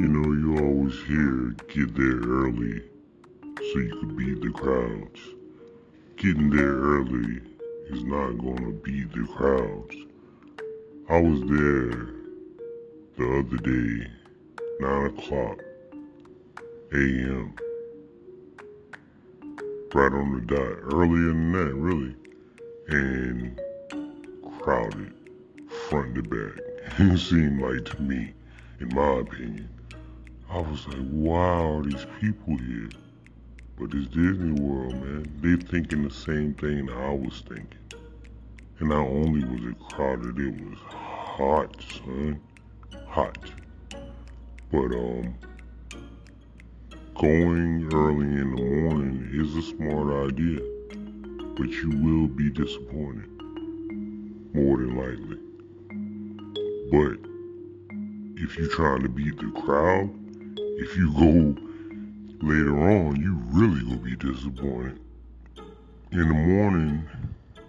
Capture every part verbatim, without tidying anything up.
You know, you always hear get there early so you could beat the crowds. Getting there early is not gonna beat the crowds. I was there the other day, nine o'clock a m Right on the dot, earlier than that, really. And crowded, front to back. It seemed like to me, in my opinion. I was like, wow, are these people here? But it's Disney World, man. They thinking the same thing that I was thinking. And not only was it crowded, it was hot, son. Hot. But, um... going early in the morning is a smart idea, but you will be disappointed, more than likely. But if you're trying to beat the crowd, if you go later on, you really gonna be disappointed. In the morning,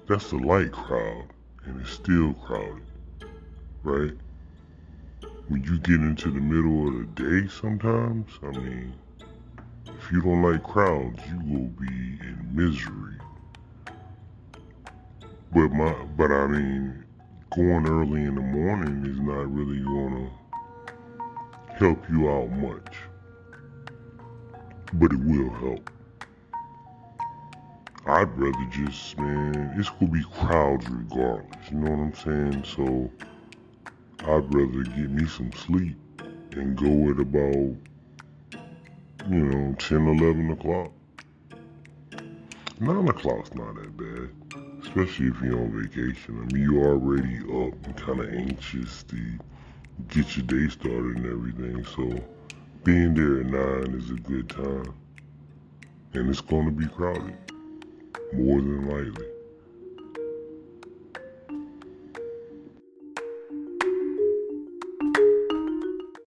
that's the light crowd, and it's still crowded, right? When you get into the middle of the day sometimes, I mean, if you don't like crowds, you will be in misery. But my, but I mean, going early in the morning is not really gonna help you out much. But it will help. I'd rather just, man, it's gonna be crowds regardless. You know what I'm saying? So I'd rather get me some sleep and go at about, you know, ten, eleven o'clock. nine o'clock's not that bad, especially if you're on vacation. I mean, you're already up and kind of anxious to get your day started and everything. So being there at nine is a good time. And it's going to be crowded, more than likely.